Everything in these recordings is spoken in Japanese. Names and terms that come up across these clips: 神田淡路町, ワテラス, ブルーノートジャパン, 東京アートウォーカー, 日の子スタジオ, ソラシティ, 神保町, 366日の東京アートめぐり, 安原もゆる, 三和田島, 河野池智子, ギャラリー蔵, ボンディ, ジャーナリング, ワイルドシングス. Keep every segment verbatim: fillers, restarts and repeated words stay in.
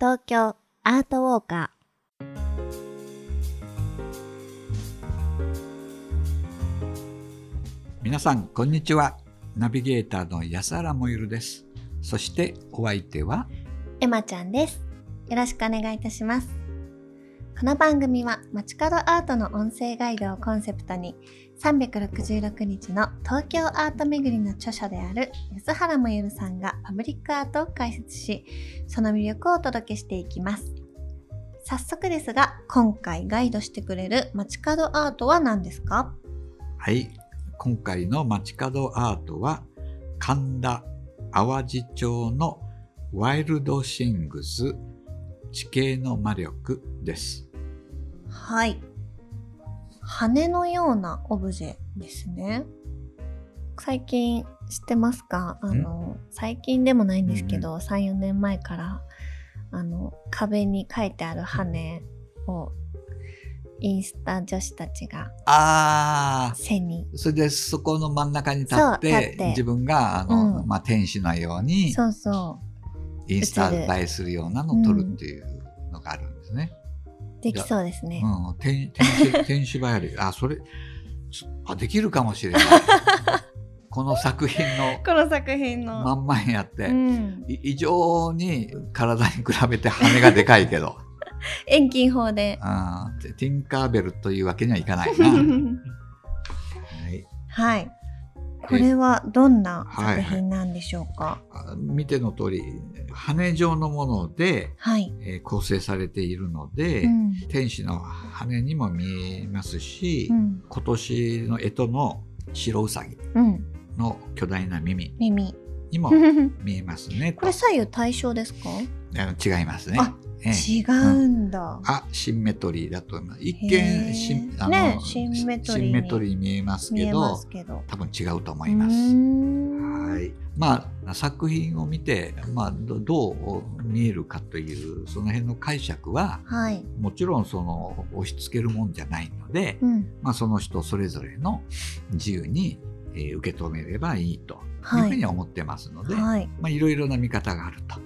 東京アートウォーカー。皆さんこんにちは。ナビゲーターの安原もゆるです。そしてお相手はエマちゃんです。よろしくお願いいたします。この番組は街角アートの音声ガイドをコンセプトにさんびゃくろくじゅうろくにちの東京アート巡りの著者である安原もゆるさんがパブリックアートを解説し、その魅力をお届けしていきます。早速ですが、今回ガイドしてくれる街角アートは何ですか？はい、今回の街角アートは神田淡路町のワイルドシングス地形の魔力です。はい、羽のようなオブジェですね。最近知ってますか？あの最近でもないんですけど、さん、よねんまえからあの壁に書いてある羽をインスタ女子たちがあ背に、それでそこの真ん中に立って、自分があの、うんまあ、天使のようにそうそうインスタ映えするようなのを撮るっていうのがあるんですね。うん、できそうですね。うん、天使映えある。あ、それあできるかもしれない。この作品のこの作品のまんまんやって、うん、異常に体に比べて羽がでかいけど。遠近法で。あ、ティンカーベルというわけにはいかないな。はい。はい。これはどんな作品なんでしょうか？はいはい、見ての通り羽状のもので、はいえー、構成されているので、うん、天使の羽にも見えますし、うん、今年の干支の白うさぎの巨大な耳にも見えますね。うん、これ左右対称ですか？違いますね。あ、ええ、違うんだ、うん、あ、シンメトリーだと思います。一見シン、あの、ね、シンメトリーに、シンメトリーに見えますけど、多分違うと思います。はい、まあ、作品を見て、まあ、ど, どう見えるかというその辺の解釈は、はい、もちろんその押し付けるもんじゃないので、うんまあ、その人それぞれの自由に、えー、受け止めればいいというふうに思ってますので、はいまあ、いろいろな見方があると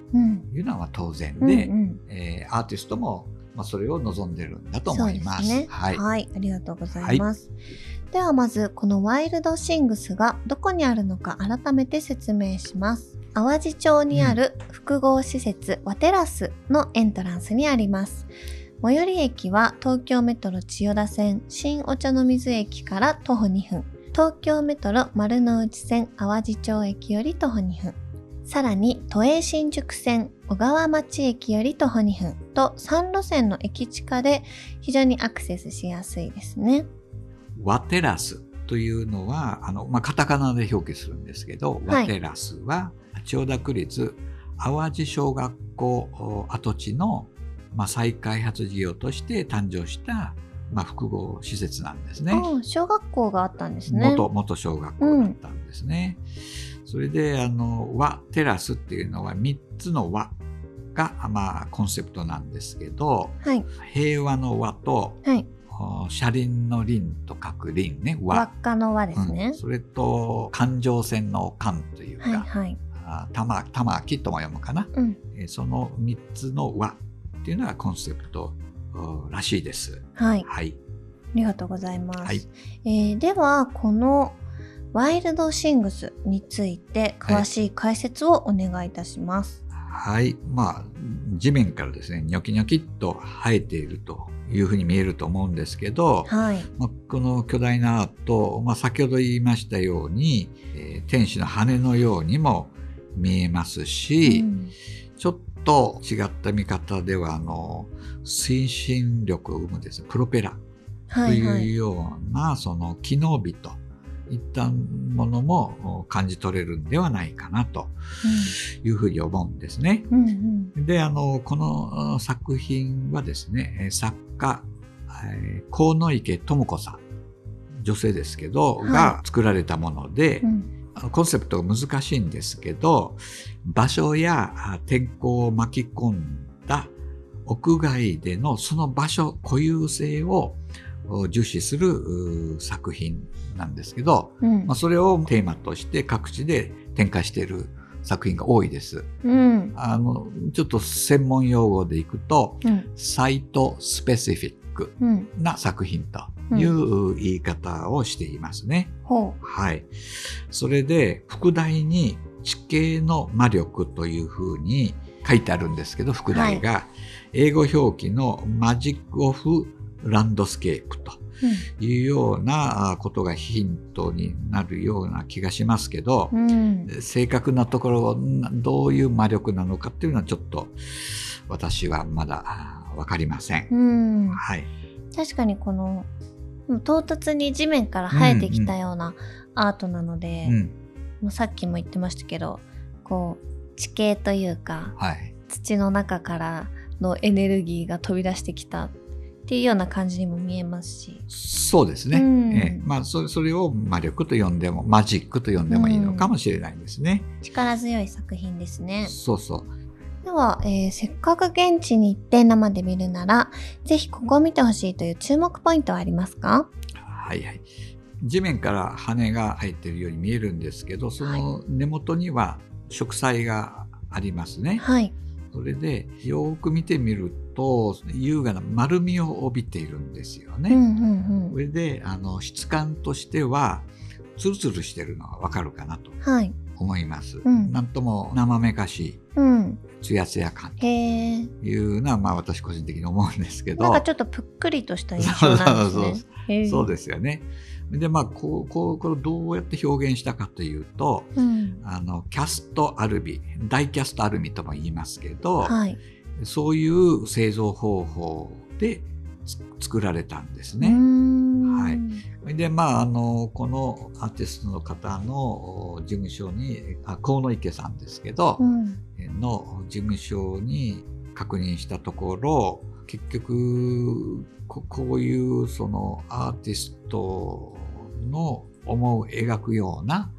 いうのは当然で、うんうんうんえー、アーティストもまあそれを望んでるんだと思います。そうですね、はい、はい、ありがとうございます。はい、ではまずこのワイルドシングスがどこにあるのか改めて説明します。淡路町にある複合施設ワテラスのエントランスにあります。最寄り駅は東京メトロ千代田線新お茶の水駅からとほにふん、東京メトロ丸の内線淡路町駅よりとほにふん、さらに都営新宿線小川町駅よりとほにふんとさんろせんの駅地下で非常にアクセスしやすいですね。ワテラスというのはあの、まあ、カタカナで表記するんですけど、はい、ワテラスは千代田区立淡路小学校跡地の、まあ、再開発事業として誕生したまあ、複合施設なんですね。うん、小学校があったんですね。 元, 元小学校だったんですね。うん、それであの和テラスっていうのはみっつの和が、まあ、コンセプトなんですけど、はい、平和の和と、はい、車輪の輪と書く輪ね、和輪っかの和ですね。うん、それと環状線の環というか、はいはい、あ玉木とも読むかな、うん、そのみっつの和っていうのがコンセプトらしいです。はい、はい、ありがとうございます。はい、えー、ではこのワイルドシングスについて詳しい解説をお願いいたします。はい、はい、まあ地面からですねニョキニョキっと生えているというふうに見えると思うんですけど、はいまあ、この巨大なアート、まあ、先ほど言いましたように、えー、天使の羽のようにも見えますし、うん、ちょっとと違った見方ではあの推進力を生むですねプロペラというような、はいはい、その機能美といったものも感じ取れるんではないかなというふうに思うんですね。うんうん、であのこの作品はですね作家河野池智子さん、女性ですけど、はい、が作られたもので、うんコンセプトが難しいんですけど、場所や天候を巻き込んだ屋外でのその場所固有性を重視する作品なんですけど、うんまあ、それをテーマとして各地で展開している作品が多いです、うん、あのちょっと専門用語でいくと、うん、サイトスペシフィックな作品という言い方をしていますね、うんうん、はい。それで副題に地形の魔力というふうに書いてあるんですけど、副題が、はい、英語表記のマジックオフランドスケープというようなことがヒントになるような気がしますけど、うん、正確なところどういう魔力なのかっていうのはちょっと私はまだ分かりません、うん、はい、確かにこの唐突に地面から生えてきたようなアートなので、うんうん、もうさっきも言ってましたけどこう地形というか、はい、土の中からのエネルギーが飛び出してきたっていうような感じにも見えますし、そうですね、うん、えーまあ、そ, それを魔力と呼んでもマジックと呼んでもいいのかもしれないですね、うん、力強い作品ですね。そうそう。では、えー、せっかく現地に行って生で見るならぜひここを見てほしいという注目ポイントはありますか？はいはい。地面から羽が生えているように見えるんですけど、その根元には植栽がありますね、はい。それでよく見てみると優雅な丸みを帯びているんですよね、うんうんうん、それであの質感としてはツルツルしてるのがわかるかなと思います、はい、うん、なんとも生めかしい、うん、ツヤツヤ感というのは、まあ、私個人的に思うんですけど、なんかちょっとぷっくりとした印象なんですね。そうそうそうそうですよね。で、まあ、こう、こう、これどうやって表現したかというと、うん、あのキャストアルミ、大キャストアルミとも言いますけど、はい、そういう製造方法で作られたんですね。はい。で、まあ、あのこのアーティストの方の事務所に、あ、河野池さんですけど、うん、の事務所に確認したところ、結局 こ, こういうそのアーティストの思う描くような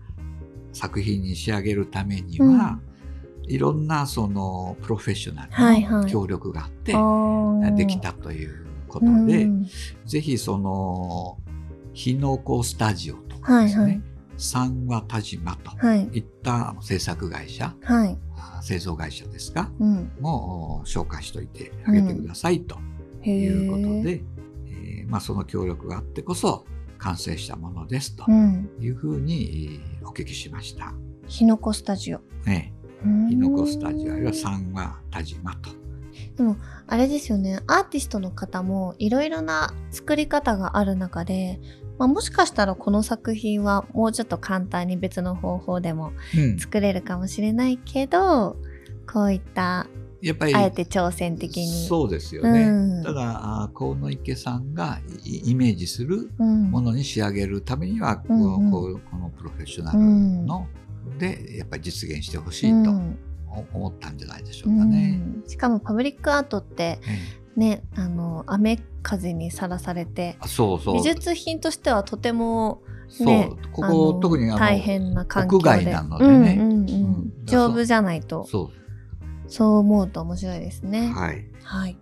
作品に仕上げるためには、うん、いろんなそのプロフェッショナルの協力があって、はいはい、できたということで、うん、ぜひその日の子スタジオとかですね、はいはい、三和田島といった制作会社、はい、製造会社ですか、うん、も紹介しておいてあげてくださいということで、うん、えーまあ、その協力があってこそ完成したものですというふうにお聞きしました。日の子スタジオ、ね、日の子スタジオあるいは三和田島と。でもあれですよね、アーティストの方もいろいろな作り方がある中で、まあ、もしかしたらこの作品はもうちょっと簡単に別の方法でも作れるかもしれないけど、うん、こういったやっぱりあえて挑戦的に、そうですよね、うん、ただ河野池さんがイメージするものに仕上げるためには、うん、この、こう、このプロフェッショナルの、うん、でやっぱり実現してほしいと思ったんじゃないでしょうかね、うん、しかもパブリックアートって、うんね、あの雨風にさらされて、そうそう、美術品としてはとても、ね、そう、ここ特にあの大変な環境で屋外なのでね、うんうんうんうん、丈夫じゃないと、そう、そう思うと面白いですね。はい、はい、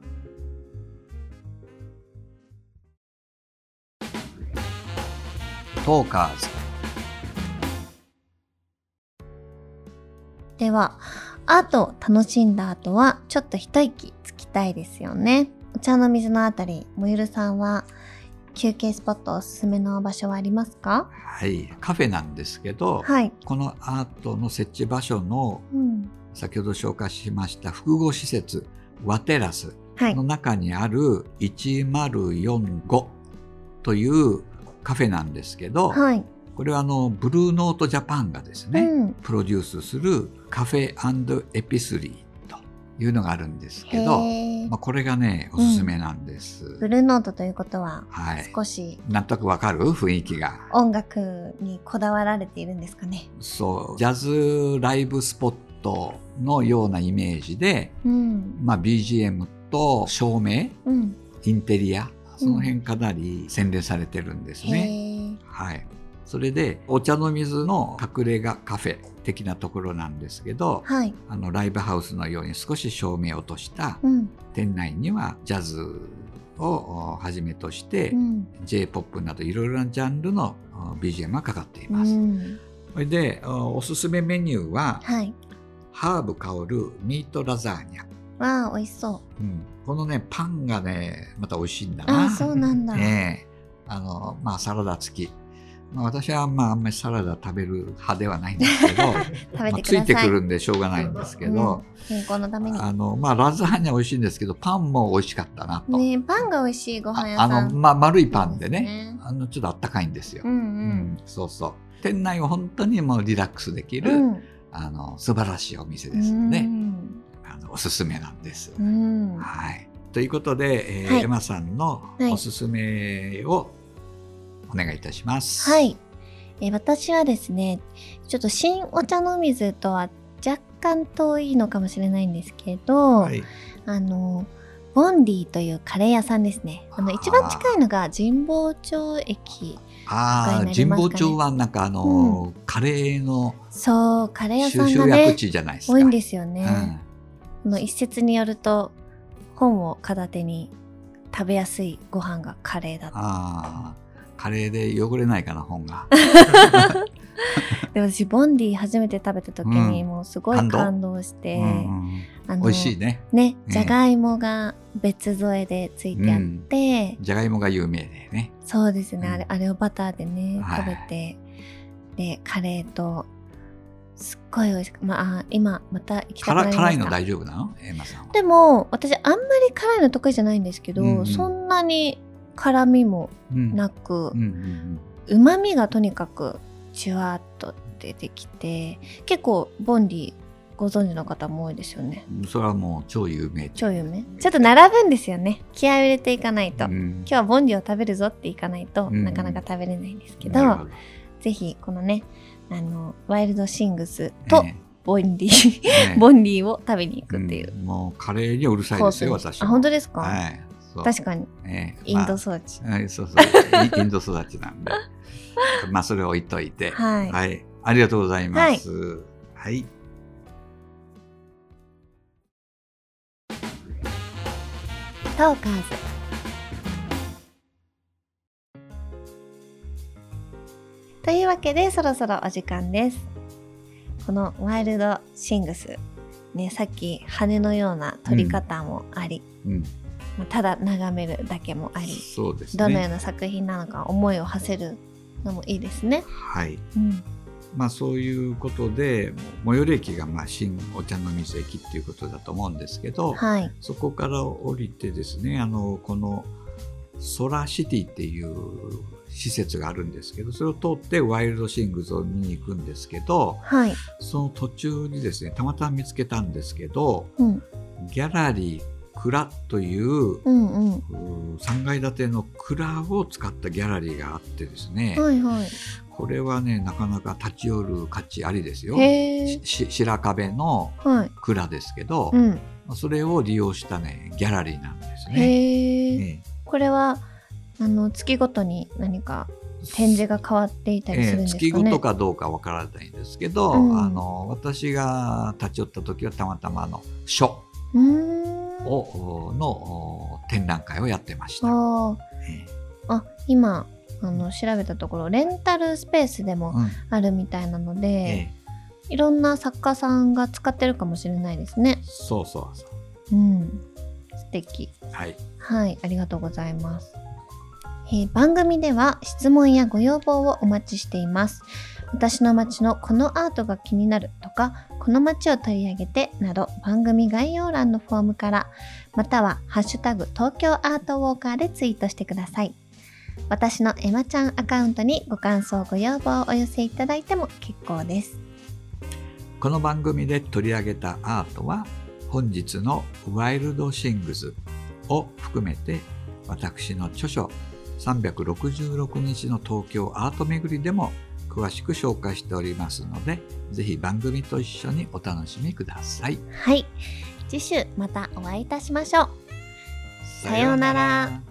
トーカーズではアートを楽しんだ後はちょっと一息たいですよね。お茶の水のあたり、もゆるさんは休憩スポットおすすめの場所はありますか？はい、カフェなんですけど、はい、このアートの設置場所の、うん、先ほど紹介しました複合施設和テラスの中にあるせんよんじゅうごというカフェなんですけど、はい、これはあのブルーノートジャパンがですね、うん、プロデュースするカフェ&エピスリーいうのがあるんですけど、まあ、これがねおすすめなんです、うん、ブルーノートということは、はい、少しなんとなくわかる雰囲気が音楽にこだわられているんですかね。そう、ジャズライブスポットのようなイメージで、うん、まあ、ビージーエム と照明、うん、インテリアその辺かなり洗練されてるんですね、うん、はい。それでお茶の水の隠れ家カフェ的なところなんですけど、はい、あのライブハウスのように少し照明を落とした、うん、店内にはジャズをはじめとして、うん、J-ポップ などいろいろなジャンルの ビージーエム がかかっています、うん、それでおすすめメニューは、はい、ハーブ香るミートラザーニャ。わあ、美味しそう、うん、このねパンがねまた美味しいんだな。あ、そうなんだ、ね、あのまあサラダ付き、まあ、私はまああんまりサラダ食べる派ではないんですけど食べてください、まあ、ついてくるんでしょうがないんですけど、うん、健康のためにあの、まあ、ラザーニャ美味しいんですけどパンも美味しかったなと、ね、パンが美味しいご飯屋さん あ, あの、まあ、丸いパンで ね, ねあのちょっとあったかいんですよ、うんうんうん、そうそう、店内は本当にもうリラックスできる、うん、あの素晴らしいお店ですので、うん、あのおすすめなんです、うん、はい。ということで、えーはい、エマさんのおすすめをお願いいたします、はい。えー、私はですねちょっと新お茶の水とは若干遠いのかもしれないんですけど、はい、あのボンディというカレー屋さんですね。あの一番近いのが神保町駅。あ、ね、神保町はなんかあの、うん、カレーのそうカレー屋さんがね多いんですよね、うん、の一説によると本を片手に食べやすいご飯がカレーだった。あ、カレーで汚れないかな本がでも私ボンディ初めて食べた時にもうすごい感動して、うん、あの美味しいね。ね、じゃがいもが別添えでついてあって、うん、じゃがいもが有名でね。そうですね、うん、あれ、あれをバターでね食べて、はい、でカレーとすっごい美味しく、まあ今また行きたくなりました。辛いの大丈夫なの？エマさんは。でも私あんまり辛いの得意じゃないんですけど、うんうん、そんなに辛みもなく、うまみがとにかくじゅわっと出てきて、結構ボンディご存知の方も多いですよね。それはもう超有名。超有名。ちょっと並ぶんですよね。気合を入れていかないと、うん、今日はボンディを食べるぞっていかないと、うん、なかなか食べれないんですけど、うん、ぜひこのねあのワイルドシングスとボンディ、えー、ボンディを食べに行くっていう、うん、もうカレーにはうるさいですよ私。あ、本当ですか、はい、確かに、えーまあ、インド育ち、はい、そうそうインド育ちなんでまあそれを置いといて、はい、はい、ありがとうございます、はい、はい。トーカーズ。というわけでそろそろお時間です。このワイルドシングス、ね、さっき羽のような撮り方もあり、うんうん、ただ眺めるだけもあり、そうですね、どのような作品なのか思いを馳せるのもいいですね、はい、うん、まあ、そういうことで最寄り駅がまあ新お茶の水駅っていうことだと思うんですけど、はい、そこから降りてですね、あのこのソラシティっていう施設があるんですけど、それを通ってワイルドシングスを見に行くんですけど、はい、その途中にですねたまたま見つけたんですけど、うん、ギャラリー蔵という、うんうん、さんがい建ての蔵を使ったギャラリーがあってですね、はいはい、これはねなかなか立ち寄る価値ありですよ。白壁の蔵ですけど、はい、うん、それを利用した、ね、ギャラリーなんですね。へ、ね、これはあの月ごとに何か展示が変わっていたりするんですかね。えー、月ごとかどうかわからないんですけど、うん、あの私が立ち寄った時はたまたまの書をの展覧会をやってました。あ、えー、あ、今あの調べたところレンタルスペースでもあるみたいなので、うん、えー、いろんな作家さんが使ってるかもしれないですね。そうそうそう、うん、素敵、はい、はい、ありがとうございます。えー、番組では質問やご要望をお待ちしています。私の街のこのアートが気になるとか、この街を取り上げてなど、番組概要欄のフォームから、またはハッシュタグ東京アートウォーカーでツイートしてください。私のエマちゃんアカウントにご感想ご要望をお寄せいただいても結構です。この番組で取り上げたアートは本日のワイルドシングスを含めて、私の著書さんびゃくろくじゅうろくにちの東京アート巡りでも詳しく紹介しておりますので、ぜひ番組と一緒にお楽しみください。はい、次週またお会いいたしましょう。さようなら。